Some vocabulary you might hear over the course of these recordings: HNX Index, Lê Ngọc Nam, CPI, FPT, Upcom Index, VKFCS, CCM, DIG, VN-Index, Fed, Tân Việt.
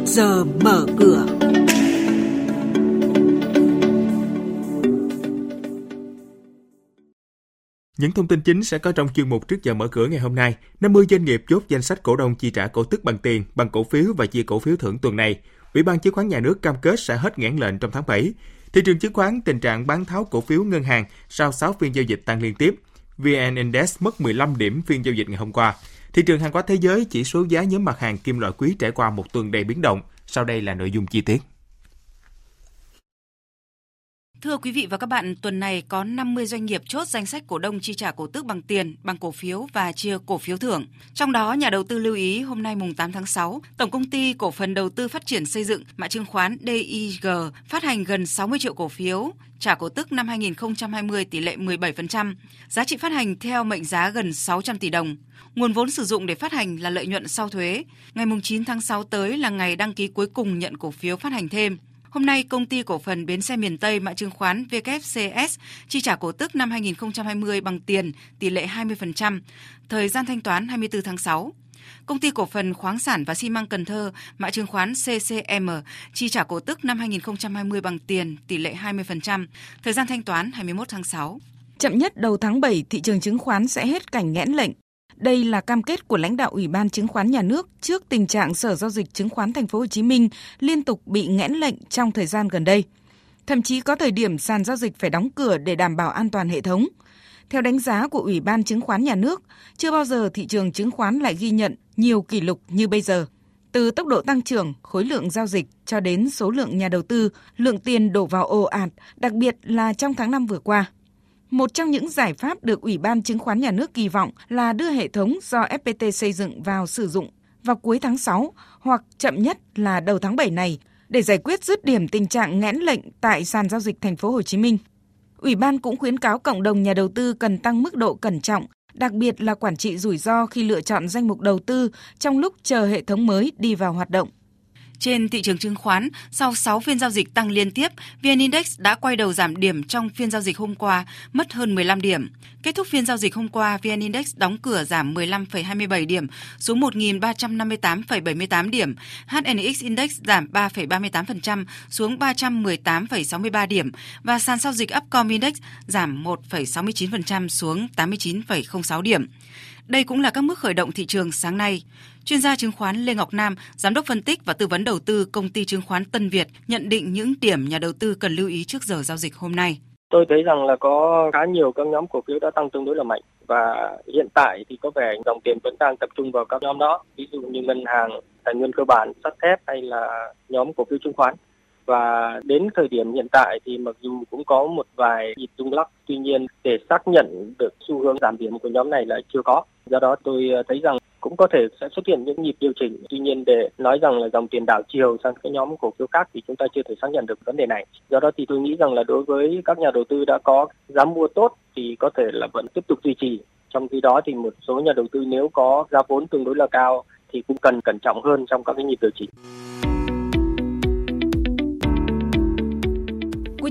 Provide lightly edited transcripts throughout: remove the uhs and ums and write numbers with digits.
trước giờ mở cửa. Những thông tin chính sẽ có trong chuyên mục Trước giờ mở cửa ngày hôm nay. 50 doanh nghiệp chốt danh sách cổ đông chi trả cổ tức bằng tiền, bằng cổ phiếu và chia cổ phiếu thưởng tuần này. Ủy ban Chứng khoán Nhà nước cam kết sẽ hết nghẽn lệnh trong tháng 7. Thị trường chứng khoán tình phiên bán tháo cổ phiếu ngân hàng sau 6 phiên giao dịch tăng liên tiếp. VN-Index mất 15 điểm phiên giao dịch ngày hôm qua. Thị trường hàng hóa thế giới, chỉ số giá nhóm mặt hàng kim loại quý trải qua một tuần đầy biến động. Sau đây là nội dung chi tiết. Thưa quý vị và các bạn, tuần này có 50 doanh nghiệp chốt danh sách cổ đông chi trả cổ tức bằng tiền, bằng cổ phiếu và chia cổ phiếu thưởng. Trong đó, nhà đầu tư lưu ý hôm nay mùng 8 tháng 6, Tổng công ty Cổ phần Đầu tư Phát triển Xây dựng, mã chứng khoán DIG phát hành gần 60 triệu cổ phiếu, trả cổ tức năm 2020 tỷ lệ 17%, giá trị phát hành theo mệnh giá gần 600 tỷ đồng. Nguồn vốn sử dụng để phát hành là lợi nhuận sau thuế. Ngày mùng 9 tháng 6 tới là ngày đăng ký cuối cùng nhận cổ phiếu phát hành thêm. Hôm nay, Công ty Cổ phần Bến xe miền Tây, mã chứng khoán VKFCS chi trả cổ tức năm 2020 bằng tiền, tỷ lệ 20%, thời gian thanh toán 24 tháng 6. Công ty Cổ phần Khoáng sản và Xi măng Cần Thơ, mã chứng khoán CCM chi trả cổ tức năm 2020 bằng tiền, tỷ lệ 20%, thời gian thanh toán 21 tháng 6. Chậm nhất đầu tháng 7, thị trường chứng khoán sẽ hết cảnh nghẽn lệnh. Đây là cam kết của lãnh đạo Ủy ban Chứng khoán Nhà nước trước tình trạng Sở Giao dịch Chứng khoán Thành phố Hồ Chí Minh liên tục bị nghẽn lệnh trong thời gian gần đây. Thậm chí có thời điểm sàn giao dịch phải đóng cửa để đảm bảo an toàn hệ thống. Theo đánh giá của Ủy ban Chứng khoán Nhà nước, chưa bao giờ thị trường chứng khoán lại ghi nhận nhiều kỷ lục như bây giờ. Từ tốc độ tăng trưởng, khối lượng giao dịch cho đến số lượng nhà đầu tư, lượng tiền đổ vào ồ ạt, đặc biệt là trong tháng 5 vừa qua. Một trong những giải pháp được Ủy ban Chứng khoán Nhà nước kỳ vọng là đưa hệ thống do FPT xây dựng vào sử dụng vào cuối tháng 6 hoặc chậm nhất là đầu tháng 7 này để giải quyết dứt điểm tình trạng nghẽn lệnh tại sàn giao dịch Thành phố Hồ Chí Minh. Ủy ban cũng khuyến cáo cộng đồng nhà đầu tư cần tăng mức độ cẩn trọng, đặc biệt là quản trị rủi ro khi lựa chọn danh mục đầu tư trong lúc chờ hệ thống mới đi vào hoạt động. Trên thị trường chứng khoán, sau 6 phiên giao dịch tăng liên tiếp, VN-Index đã quay đầu giảm điểm trong phiên giao dịch hôm qua, mất hơn 15 điểm. Kết thúc phiên giao dịch hôm qua, VN-Index đóng cửa giảm 15,27 điểm xuống 1.358,78 điểm. HNX Index giảm 3,38% xuống 318,63 điểm. Và sàn giao dịch Upcom Index giảm 1,69% xuống 89,06 điểm. Đây cũng là các mức khởi động thị trường sáng nay. Chuyên gia chứng khoán Lê Ngọc Nam, giám đốc phân tích và tư vấn đầu tư Công ty Chứng khoán Tân Việt nhận định những điểm nhà đầu tư cần lưu ý trước giờ giao dịch hôm nay. Tôi thấy rằng là có khá nhiều các nhóm cổ phiếu đã tăng tương đối là mạnh và hiện tại thì có vẻ dòng tiền vẫn đang tập trung vào các nhóm đó, ví dụ như ngân hàng, tài nguyên cơ bản, sắt thép hay là nhóm cổ phiếu chứng khoán. Và đến thời điểm hiện tại thì mặc dù cũng có một vài nhịp rung lắc, tuy nhiên để xác nhận được xu hướng giảm điểm của nhóm này là chưa có. Do đó tôi thấy rằng cũng có thể sẽ xuất hiện những nhịp điều chỉnh. Tuy nhiên để nói rằng là dòng tiền đảo chiều sang cái nhóm cổ phiếu khác thì chúng ta chưa thể xác nhận được vấn đề này. Do đó thì tôi nghĩ rằng là đối với các nhà đầu tư đã có giá mua tốt thì có thể là vẫn tiếp tục duy trì. Trong khi đó thì một số nhà đầu tư nếu có giá vốn tương đối là cao thì cũng cần cẩn trọng hơn trong các cái nhịp điều chỉnh. Quý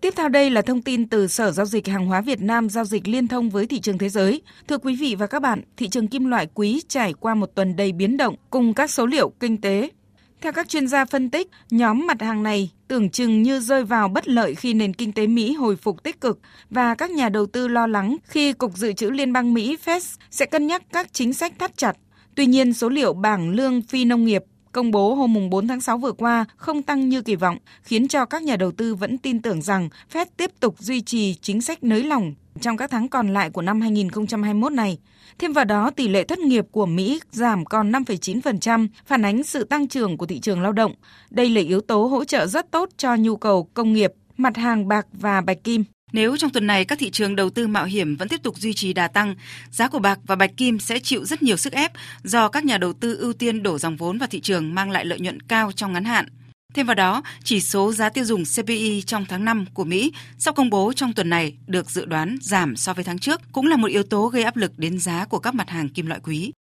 Tiếp theo đây là thông tin từ Sở Giao dịch Hàng hóa Việt Nam giao dịch liên thông với thị trường thế giới. Thưa quý vị và các bạn, thị trường kim loại quý trải qua một tuần đầy biến động cùng các số liệu kinh tế. Theo các chuyên gia phân tích, nhóm mặt hàng này tưởng chừng như rơi vào bất lợi khi nền kinh tế Mỹ hồi phục tích cực và các nhà đầu tư lo lắng khi Cục Dự trữ Liên bang Mỹ Fed sẽ cân nhắc các chính sách thắt chặt. Tuy nhiên, số liệu bảng lương phi nông nghiệp công bố hôm 4 tháng 6 vừa qua không tăng như kỳ vọng, khiến cho các nhà đầu tư vẫn tin tưởng rằng Fed tiếp tục duy trì chính sách nới lỏng trong các tháng còn lại của năm 2021 này. Thêm vào đó, tỷ lệ thất nghiệp của Mỹ giảm còn 5,9%, phản ánh sự tăng trưởng của thị trường lao động. Đây là yếu tố hỗ trợ rất tốt cho nhu cầu công nghiệp, mặt hàng bạc và bạch kim. Nếu trong tuần này các thị trường đầu tư mạo hiểm vẫn tiếp tục duy trì đà tăng, giá của bạc và bạch kim sẽ chịu rất nhiều sức ép do các nhà đầu tư ưu tiên đổ dòng vốn vào thị trường mang lại lợi nhuận cao trong ngắn hạn. Thêm vào đó, chỉ số giá tiêu dùng CPI trong tháng 5 của Mỹ sau công bố trong tuần này được dự đoán giảm so với tháng trước cũng là một yếu tố gây áp lực đến giá của các mặt hàng kim loại quý.